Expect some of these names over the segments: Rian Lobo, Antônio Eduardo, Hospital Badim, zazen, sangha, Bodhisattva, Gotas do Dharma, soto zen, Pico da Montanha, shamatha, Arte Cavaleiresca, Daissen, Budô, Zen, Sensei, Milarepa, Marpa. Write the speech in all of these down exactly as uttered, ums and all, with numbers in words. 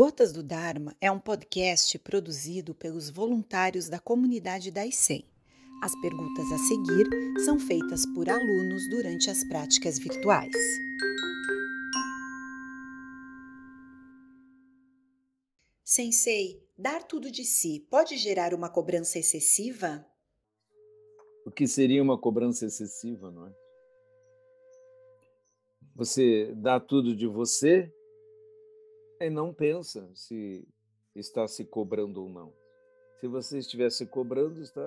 Gotas do Dharma é um podcast produzido pelos voluntários da comunidade Daissen. As perguntas a seguir são feitas por alunos durante as práticas virtuais. Sensei, dar tudo de si pode gerar uma cobrança excessiva? O que seria uma cobrança excessiva, não é? Você dá tudo de você e não pensa se está se cobrando ou não. Se você estiver se cobrando, está,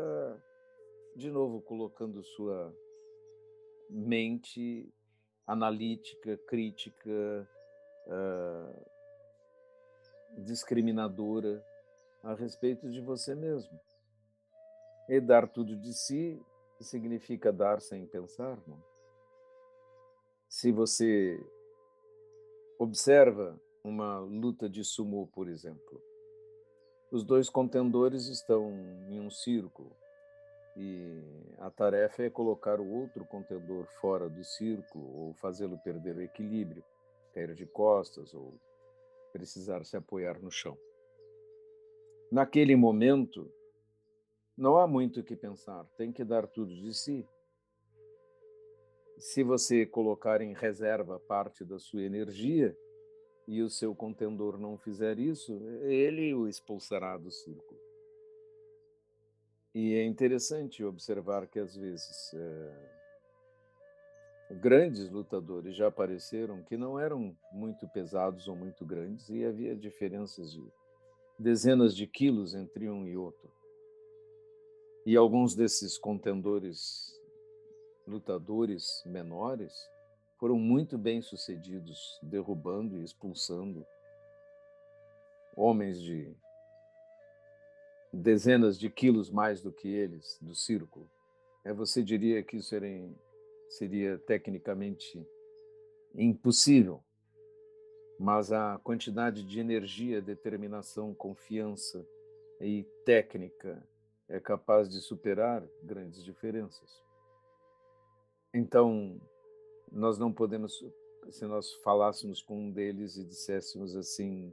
de novo, colocando sua mente analítica, crítica, uh, discriminadora a respeito de você mesmo. E dar tudo de si significa dar sem pensar, não? Se você observa uma luta de sumô, por exemplo, os dois contendores estão em um círculo e a tarefa é colocar o outro contendor fora do círculo ou fazê-lo perder o equilíbrio, cair de costas ou precisar se apoiar no chão. Naquele momento, não há muito o que pensar, tem que dar tudo de si. Se você colocar em reserva parte da sua energia e o seu contendor não fizer isso, ele o expulsará do círculo. E é interessante observar que, às vezes, é, grandes lutadores já apareceram que não eram muito pesados ou muito grandes e havia diferenças de dezenas de quilos entre um e outro. E alguns desses contendores, lutadores menores, foram muito bem-sucedidos, derrubando e expulsando homens de dezenas de quilos mais do que eles do círculo. Você diria que isso seria tecnicamente impossível, mas a quantidade de energia, determinação, confiança e técnica é capaz de superar grandes diferenças. Então, nós não podemos, se nós falássemos com um deles e disséssemos assim,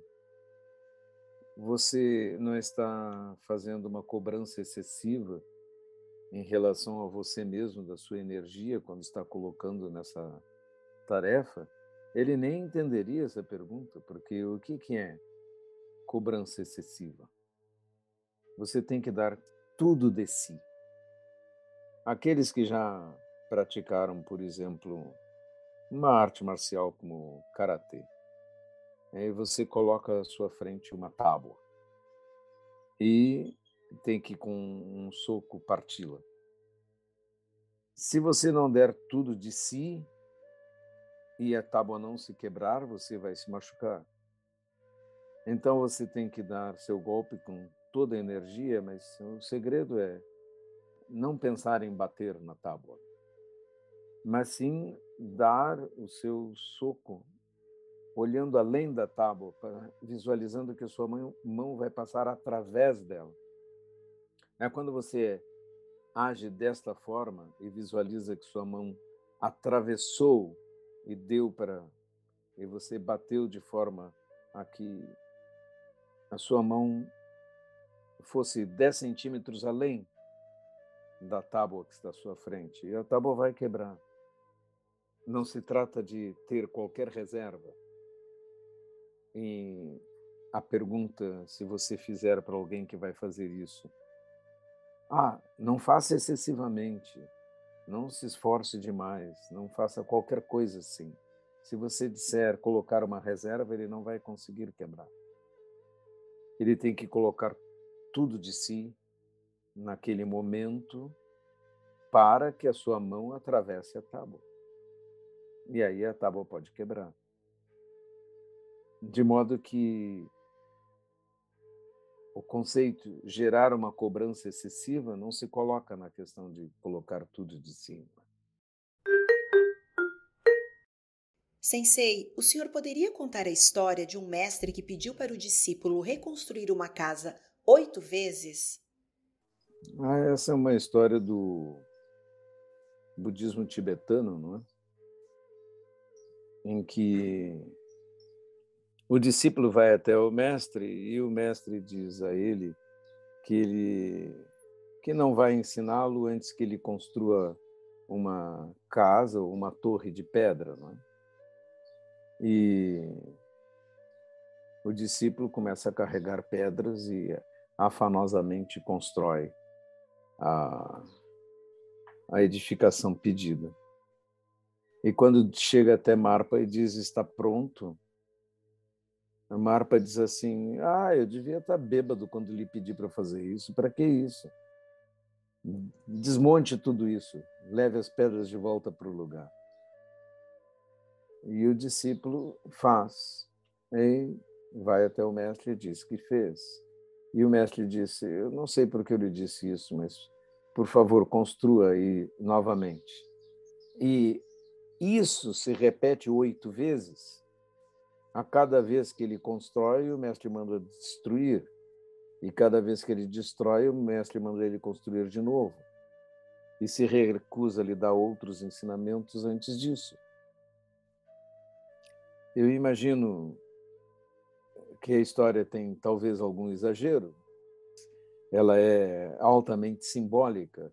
você não está fazendo uma cobrança excessiva em relação a você mesmo, da sua energia, quando está colocando nessa tarefa, ele nem entenderia essa pergunta, porque o que que é cobrança excessiva? Você tem que dar tudo de si. Aqueles que já praticaram, por exemplo, uma arte marcial como karatê. Aí você coloca à sua frente uma tábua e tem que, com um soco, parti-la. Se você não der tudo de si e a tábua não se quebrar, você vai se machucar. Então você tem que dar seu golpe com toda a energia, mas o segredo é não pensar em bater na tábua, mas sim dar o seu soco, olhando além da tábua, visualizando que a sua mão vai passar através dela. É quando você age desta forma e visualiza que sua mão atravessou e deu para... e você bateu de forma a que a sua mão fosse dez centímetros além da tábua que está à sua frente, e a tábua vai quebrar. Não se trata de ter qualquer reserva. E a pergunta, se você fizer para alguém que vai fazer isso, ah, não faça excessivamente, não se esforce demais, não faça qualquer coisa assim. Se você disser colocar uma reserva, ele não vai conseguir quebrar. Ele tem que colocar tudo de si naquele momento para que a sua mão atravesse a tábua. E aí a tábua pode quebrar. De modo que o conceito gerar uma cobrança excessiva não se coloca na questão de colocar tudo de cima. Sensei, o senhor poderia contar a história de um mestre que pediu para o discípulo reconstruir uma casa oito vezes? Ah, essa é uma história do budismo tibetano, não é? Em que O discípulo vai até o mestre e o mestre diz a ele que, ele, que não vai ensiná-lo antes que ele construa uma casa ou uma torre de pedra. Não é? E o discípulo começa a carregar pedras e afanosamente constrói a, a edificação pedida. E quando chega até Marpa e diz está pronto, a Marpa diz assim, ah, eu devia estar bêbado quando lhe pedi para fazer isso. Para que isso? Desmonte tudo isso. Leve as pedras de volta para o lugar. E o discípulo faz. E vai até o mestre e diz que fez. E o mestre disse, eu não sei por que eu lhe disse isso, mas, por favor, construa aí novamente. E isso se repete oito vezes. A cada vez que ele constrói, o mestre manda destruir. E cada vez que ele destrói, o mestre manda ele construir de novo. E se recusa a lhe dar outros ensinamentos antes disso. Eu imagino que a história tem talvez algum exagero. Ela é altamente simbólica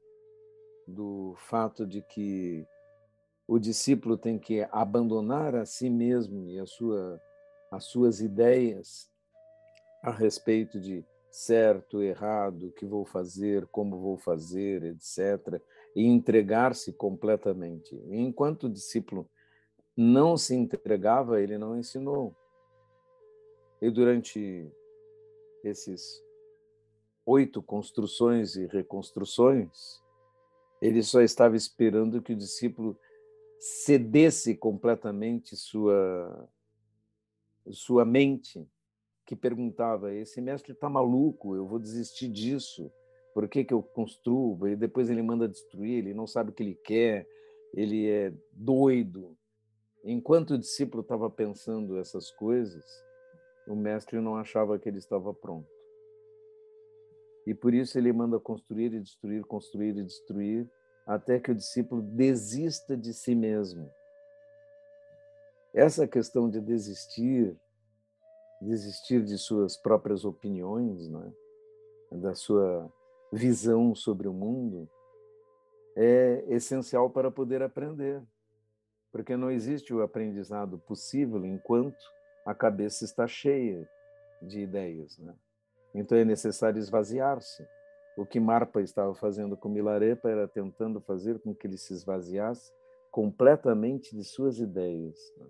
do fato de que o discípulo tem que abandonar a si mesmo e a sua as suas ideias a respeito de certo, errado, o que vou fazer, como vou fazer, etcétera, e entregar-se completamente. E enquanto o discípulo não se entregava, ele não ensinou. E durante esses oito construções e reconstruções, ele só estava esperando que o discípulo cedesse completamente sua, sua mente, que perguntava, esse mestre está maluco, eu vou desistir disso, por que, que eu construo? E depois ele manda destruir, ele não sabe o que ele quer, ele é doido. Enquanto o discípulo estava pensando essas coisas, o mestre não achava que ele estava pronto. E por isso ele manda construir e destruir, construir e destruir, até que o discípulo desista de si mesmo. Essa questão de desistir, desistir de suas próprias opiniões, né? Da sua visão sobre o mundo, é essencial para poder aprender, porque não existe o aprendizado possível enquanto a cabeça está cheia de ideias, né? Então é necessário esvaziar-se. O que Marpa estava fazendo com Milarepa era tentando fazer com que ele se esvaziasse completamente de suas ideias, né?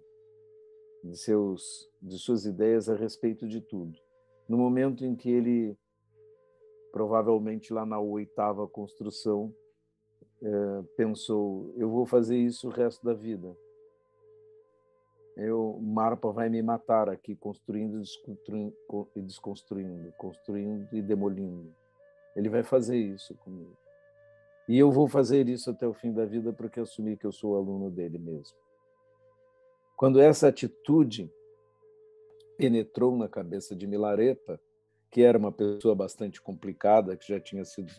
de, seus, de suas ideias a respeito de tudo. No momento em que ele, provavelmente lá na oitava construção, eh, pensou, eu vou fazer isso o resto da vida. Eu, Marpa vai me matar aqui, construindo e desconstruindo, construindo e demolindo. Ele vai fazer isso comigo. E eu vou fazer isso até o fim da vida porque assumi que eu sou aluno dele mesmo. Quando essa atitude penetrou na cabeça de Milarepa, que era uma pessoa bastante complicada, que já tinha sido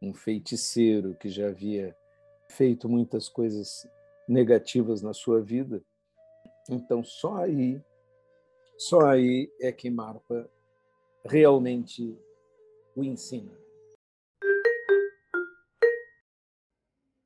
um feiticeiro, que já havia feito muitas coisas negativas na sua vida, então só aí, só aí é que Marpa realmente o ensina.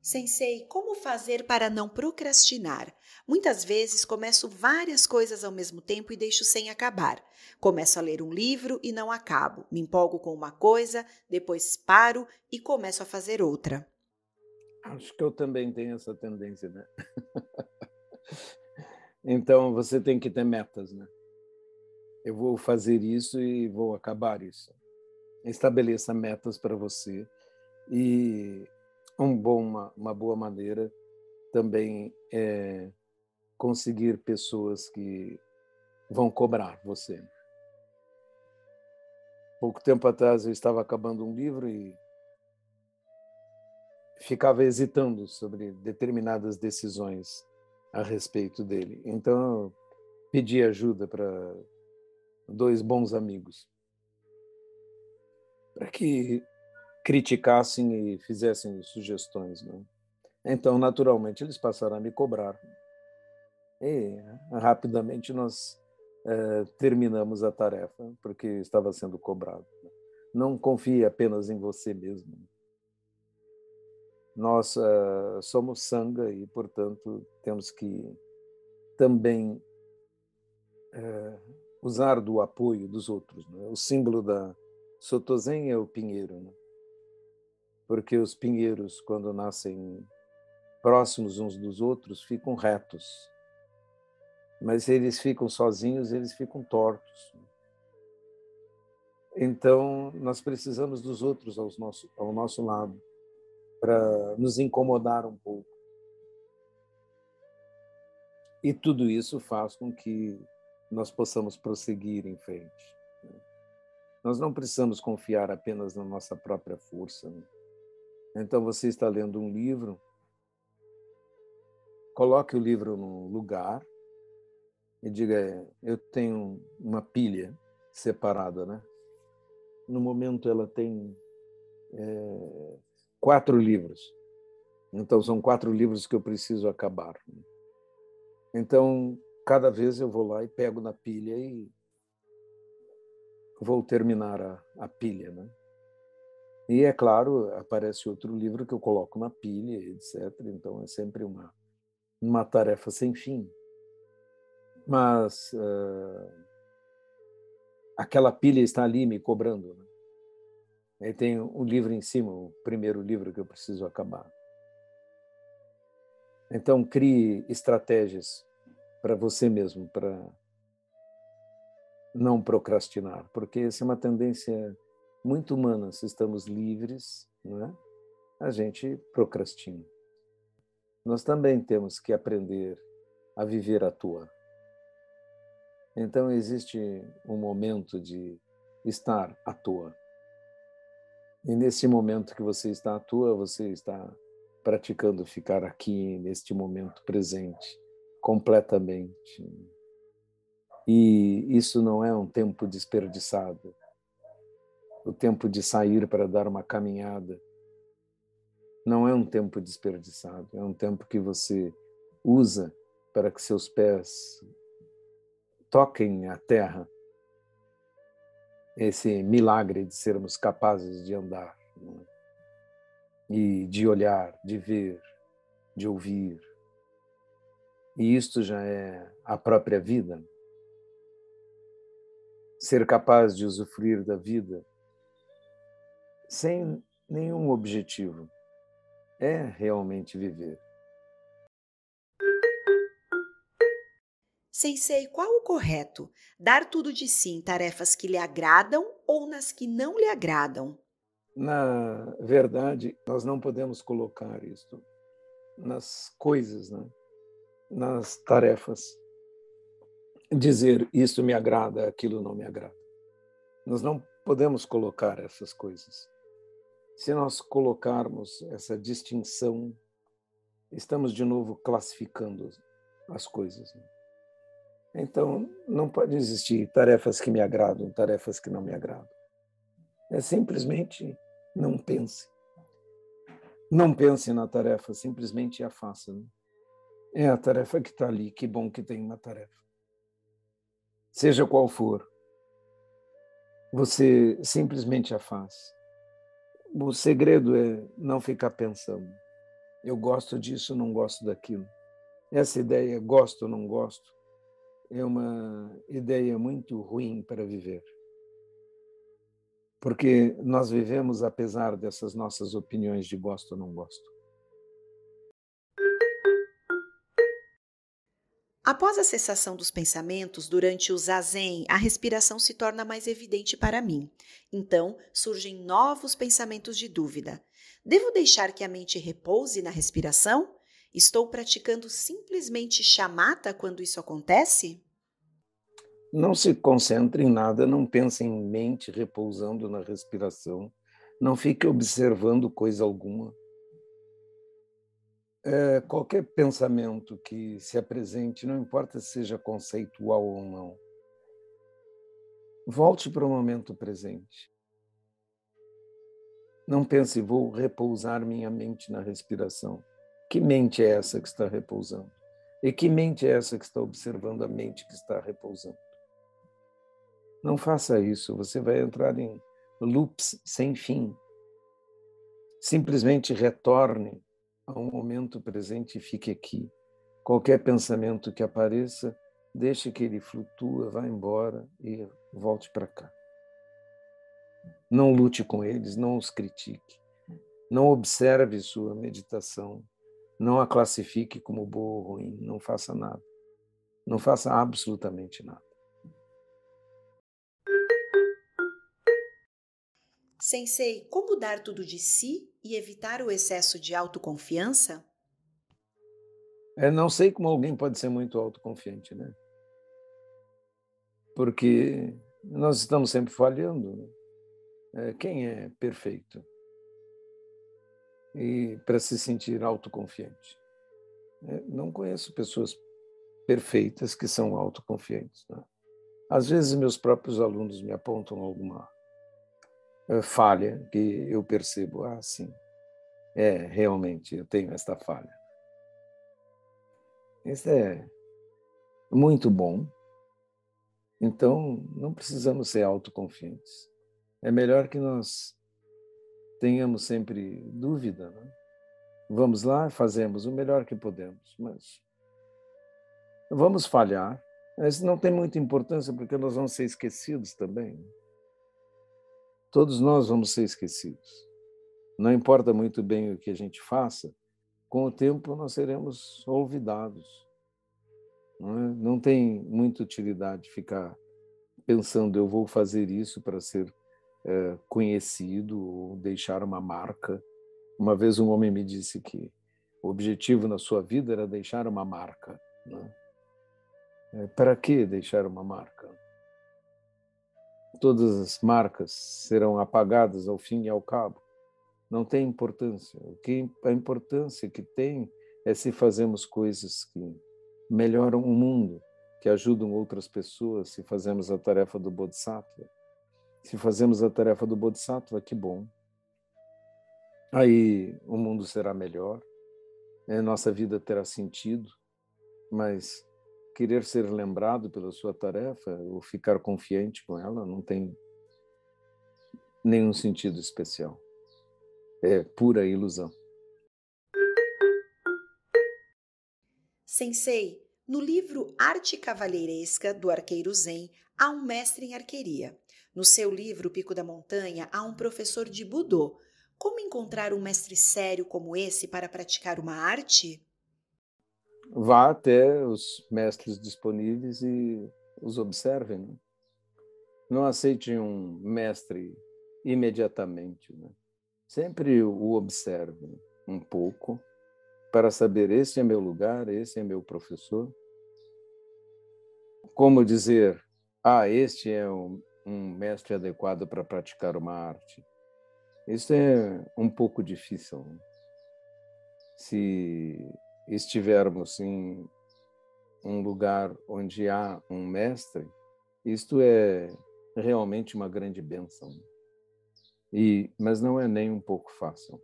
Sensei, como fazer para não procrastinar? Muitas vezes começo várias coisas ao mesmo tempo e deixo sem acabar. Começo a ler um livro e não acabo. Me empolgo com uma coisa, depois paro e começo a fazer outra. Acho que eu também tenho essa tendência, né? Então, você tem que ter metas, né? Eu vou fazer isso e vou acabar isso. Estabeleça metas para você e... Um bom, uma, uma boa maneira também é conseguir pessoas que vão cobrar você. Pouco tempo atrás eu estava acabando um livro e ficava hesitando sobre determinadas decisões a respeito dele. Então eu pedi ajuda para dois bons amigos para que criticassem e fizessem sugestões, né? Então, naturalmente, eles passaram a me cobrar. E rapidamente nós eh, terminamos a tarefa, porque estava sendo cobrado. Não confie apenas em você mesmo. Nós eh, somos sangha e, portanto, temos que também eh, usar do apoio dos outros. Né? O símbolo da soto zen é o pinheiro, né? Porque os pinheiros, quando nascem próximos uns dos outros, ficam retos. Mas se eles ficam sozinhos, eles ficam tortos. Então, nós precisamos dos outros ao nosso, ao nosso lado para nos incomodar um pouco. E tudo isso faz com que nós possamos prosseguir em frente. Nós não precisamos confiar apenas na nossa própria força. Né? Então, você está lendo um livro, coloque o livro num lugar e diga, eu tenho uma pilha separada, né? No momento ela tem é, quatro livros. Então, são quatro livros que eu preciso acabar. Então, cada vez eu vou lá e pego na pilha e vou terminar a, a pilha, né? E, é claro, aparece outro livro que eu coloco na pilha, etcétera. Então, é sempre uma... uma tarefa sem fim, mas uh, aquela pilha está ali me cobrando. Né? Aí tem um livro em cima, o primeiro livro que eu preciso acabar. Então, crie estratégias para você mesmo, para não procrastinar, porque essa é uma tendência muito humana. Se estamos livres, não é? A gente procrastina. Nós também temos que aprender a viver à toa. Então, existe um momento de estar à toa. E nesse momento que você está à toa, você está praticando ficar aqui, neste momento presente, completamente. E isso não é um tempo desperdiçado. O tempo de sair para dar uma caminhada não é um tempo desperdiçado, é um tempo que você usa para que seus pés toquem a terra, esse milagre de sermos capazes de andar, né? E de olhar, de ver, de ouvir. E isto já é a própria vida. Ser capaz de usufruir da vida sem nenhum objetivo. É realmente viver. Sensei, qual o correto? Dar tudo de si em tarefas que lhe agradam ou nas que não lhe agradam? Na verdade, nós não podemos colocar isto nas coisas, né? Nas tarefas. Dizer isto me agrada, aquilo não me agrada. Nós não podemos colocar essas coisas. Se nós colocarmos essa distinção, estamos de novo classificando as coisas. Então, não pode existir tarefas que me agradam, tarefas que não me agradam. É simplesmente não pense. Não pense na tarefa, simplesmente a faça. Né? É a tarefa que está ali, que bom que tem uma tarefa. Seja qual for, você simplesmente a faz. O segredo é não ficar pensando. Eu gosto disso, não gosto daquilo. Essa ideia, gosto ou não gosto, é uma ideia muito ruim para viver. Porque nós vivemos apesar dessas nossas opiniões de gosto ou não gosto. Após a cessação dos pensamentos, durante o zazen, a respiração se torna mais evidente para mim. Então, surgem novos pensamentos de dúvida. Devo deixar que a mente repouse na respiração? Estou praticando simplesmente shamatha quando isso acontece? Não se concentre em nada, não pense em mente repousando na respiração. Não fique observando coisa alguma. É, qualquer pensamento que se apresente, não importa se seja conceitual ou não, volte para o momento presente. Não pense, vou repousar minha mente na respiração. Que mente é essa que está repousando? E que mente é essa que está observando a mente que está repousando? Não faça isso, você vai entrar em loops sem fim. Simplesmente retorne ao momento presente e fique aqui. Qualquer pensamento que apareça, deixe que ele flutua, vá embora e volte para cá. Não lute com eles, não os critique. Não observe sua meditação. Não a classifique como boa ou ruim. Não faça nada. Não faça absolutamente nada. Sensei, como dar tudo de si e evitar o excesso de autoconfiança? Eu não sei como alguém pode ser muito autoconfiante, né? Porque nós estamos sempre falhando, né? Quem é perfeito? E para se sentir autoconfiante. Não conheço pessoas perfeitas que são autoconfiantes. Né? Às vezes, meus próprios alunos me apontam alguma falha que eu percebo. Ah, sim, é, realmente, eu tenho esta falha. Isso é muito bom. Então, não precisamos ser autoconfiantes. É melhor que nós tenhamos sempre dúvida, né? Vamos lá, fazemos o melhor que podemos, mas vamos falhar. Isso não tem muita importância, porque nós vamos ser esquecidos também. Todos nós vamos ser esquecidos. Não importa muito bem o que a gente faça, com o tempo nós seremos olvidados. Não é? Não tem muita utilidade ficar pensando, eu vou fazer isso para ser conhecido ou deixar uma marca. Uma vez um homem me disse que o objetivo na sua vida era deixar uma marca. Né? Para que deixar uma marca? Todas as marcas serão apagadas ao fim e ao cabo. Não tem importância. O que a importância que tem é se fazemos coisas que melhoram o mundo, que ajudam outras pessoas, se fazemos a tarefa do Bodhisattva. Se fazemos a tarefa do Bodhisattva, que bom. Aí o mundo será melhor, a nossa vida terá sentido, mas querer ser lembrado pela sua tarefa ou ficar confiante com ela não tem nenhum sentido especial. É pura ilusão. Sensei, no livro Arte Cavaleiresca do Arqueiro Zen, há um mestre em arqueria. No seu livro Pico da Montanha, há um professor de Budô. Como encontrar um mestre sério como esse para praticar uma arte? Vá até os mestres disponíveis e os observe. Né? Não aceite um mestre imediatamente. Né? Sempre o observe um pouco para saber, esse é meu lugar, esse é meu professor. Como dizer, ah, este é o um mestre adequado para praticar uma arte. Isso é um pouco difícil. Né? Se estivermos em um lugar onde há um mestre, isto é realmente uma grande bênção. E, mas não é nem um pouco fácil.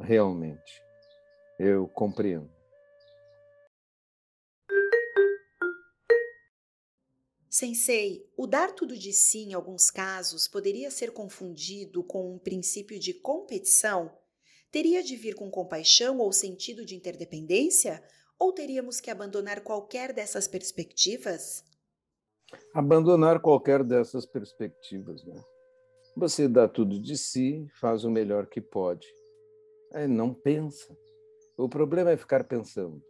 Realmente. Eu compreendo. Sensei, o dar tudo de si em alguns casos poderia ser confundido com um princípio de competição? Teria de vir com compaixão ou sentido de interdependência? Ou teríamos que abandonar qualquer dessas perspectivas? Abandonar qualquer dessas perspectivas, né? Você dá tudo de si, faz o melhor que pode. É, não pensa. O problema é ficar pensando.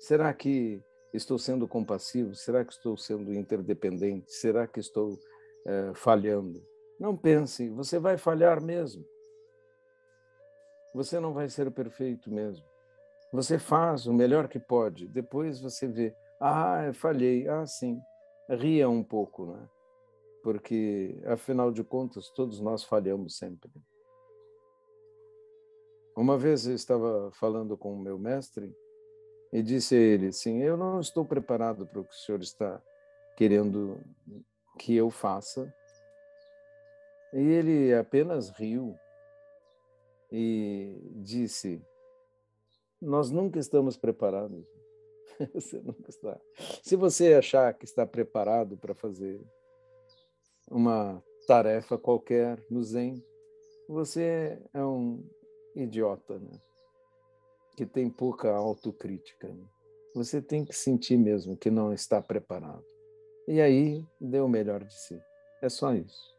Será que estou sendo compassivo? Será que estou sendo interdependente? Será que estou eh, falhando? Não pense, você vai falhar mesmo. Você não vai ser perfeito mesmo. Você faz o melhor que pode. Depois você vê, ah, falhei, ah, sim. Ria um pouco, né? Porque, afinal de contas, todos nós falhamos sempre. Uma vez eu estava falando com o meu mestre, e disse a ele, sim, eu não estou preparado para o que o senhor está querendo que eu faça. E ele apenas riu e disse, nós nunca estamos preparados. Você nunca está. Se você achar que está preparado para fazer uma tarefa qualquer no Zen, você é um idiota, né? Que tem pouca autocrítica. Né? Você tem que sentir mesmo que não está preparado. E aí, dê o melhor de si. É só isso.